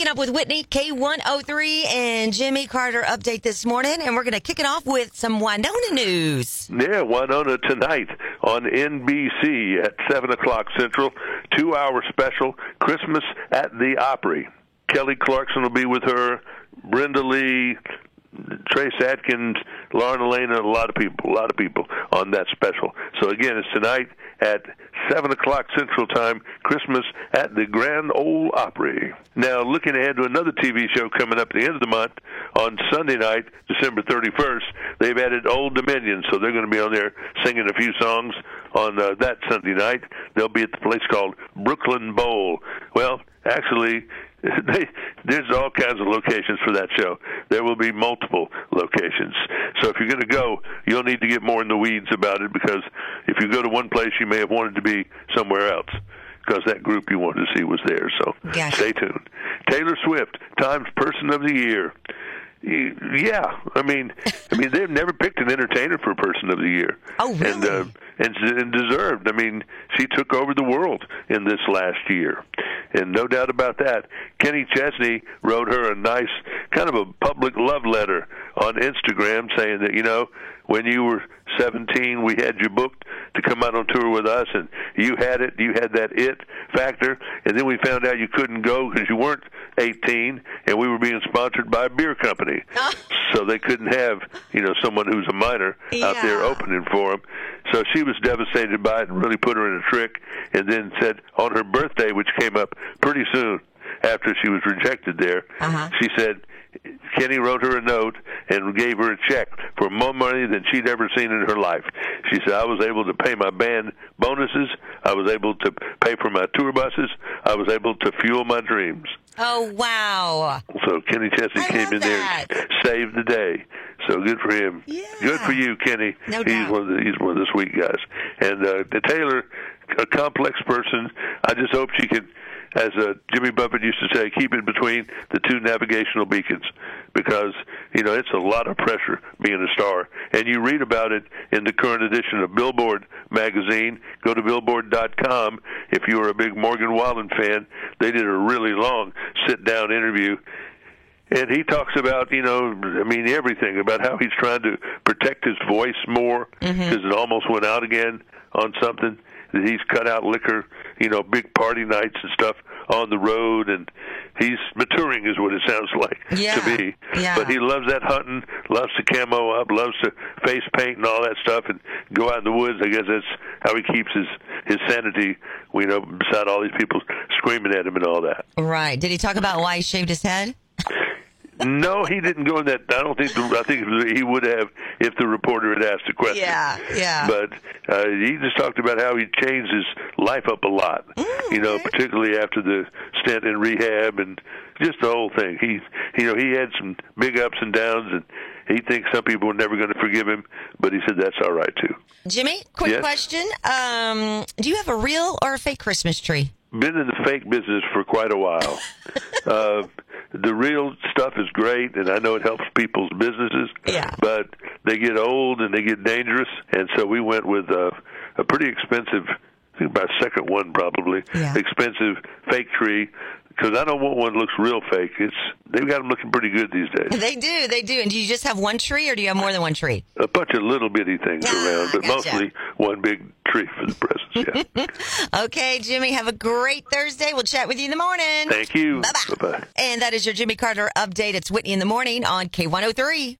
Waking Up with Whitney, K103 and Jimmy Carter update this morning, and we're going to kick it off with some Winona news. Yeah, Winona tonight on NBC at 7 o'clock Central, 2-hour special, Christmas at the Opry. Kelly Clarkson will be with her, Brenda Lee, Trace Adkins, Lauren Alaina, a lot of people on that special. So again, it's tonight at 7 o'clock Central Time, Christmas at the Grand Ole Opry. Now, looking ahead to another TV show coming up at the end of the month, on Sunday night, December 31st, they've added Old Dominion, so they're going to be on there singing a few songs on that Sunday night. They'll be at the place called Brooklyn Bowl. Well, actually, there's all kinds of locations for that show. There will be multiple locations. So if you're going to go, you'll need to get more in the weeds about it, because if you go to one place, you may have wanted to be somewhere else, because that group you wanted to see was there. So Stay tuned. Taylor Swift, Times Person of the Year. Yeah, I mean, they've never picked an entertainer for Person of the Year. Oh, really? And deserved. I mean, she took over the world in this last year, and no doubt about that. Kenny Chesney wrote her a nice kind of a public love letter on Instagram, saying that, you know, when you were 17, we had you booked to come out on tour with us, and you had it. You had that it factor, and then we found out you couldn't go because you weren't 18, and we were being sponsored by a beer company, so they couldn't have, you know, someone who's a minor out there opening for them. So she was devastated by it and really put her in a trick, and then said on her birthday, which came up pretty soon after she was rejected there, she said, Kenny wrote her a note and gave her a check for more money than she'd ever seen in her life. She said, I was able to pay my band bonuses. I was able to pay for my tour buses. I was able to fuel my dreams. Oh, wow. So Kenny Chesney came in there and saved the day. So good for him. Yeah. Good for you, Kenny. No doubt. He's one of the sweet guys. And Taylor, a complex person, I just hope she can, as Jimmy Buffett used to say, keep it between the two navigational beacons, because, you know, it's a lot of pressure being a star. And you read about it in the current edition of Billboard magazine. Go to Billboard.com if you are a big Morgan Wallen fan. They did a really long sit-down interview. And he talks about, you know, I mean, everything, about how he's trying to protect his voice more because it almost went out again on something. That he's cut out liquor, you know, big party nights and stuff on the road, and he's maturing is what it sounds like to me. Yeah. But he loves that hunting, loves to camo up, loves to face paint and all that stuff and go out in the woods. I guess that's how he keeps his sanity, you know, beside all these people screaming at him and all that. Right. Did he talk about why he shaved his head? No, he didn't go in that. I think he would have if the reporter had asked the question. Yeah. But he just talked about how he changed his life up a lot, you know, particularly after the stint in rehab and just the whole thing. He had some big ups and downs, and he thinks some people are never going to forgive him, but he said that's all right, too. Jimmy, quick question. Do you have a real or a fake Christmas tree? Been in the fake business for quite a while. The real stuff is great, and I know it helps people's businesses, but they get old and they get dangerous, and so we went with a pretty expensive, I think about second one probably, expensive fake tree, because I don't want one that looks real fake. They've got them looking pretty good these days. They do. And do you just have one tree, or do you have more than one tree? A bunch of little bitty things around, but mostly one big tree for the presents, Okay, Jimmy, have a great Thursday. We'll chat with you in the morning. Thank you. Bye-bye. And that is your Jimmy Carter update. It's Whitney in the Morning on K103.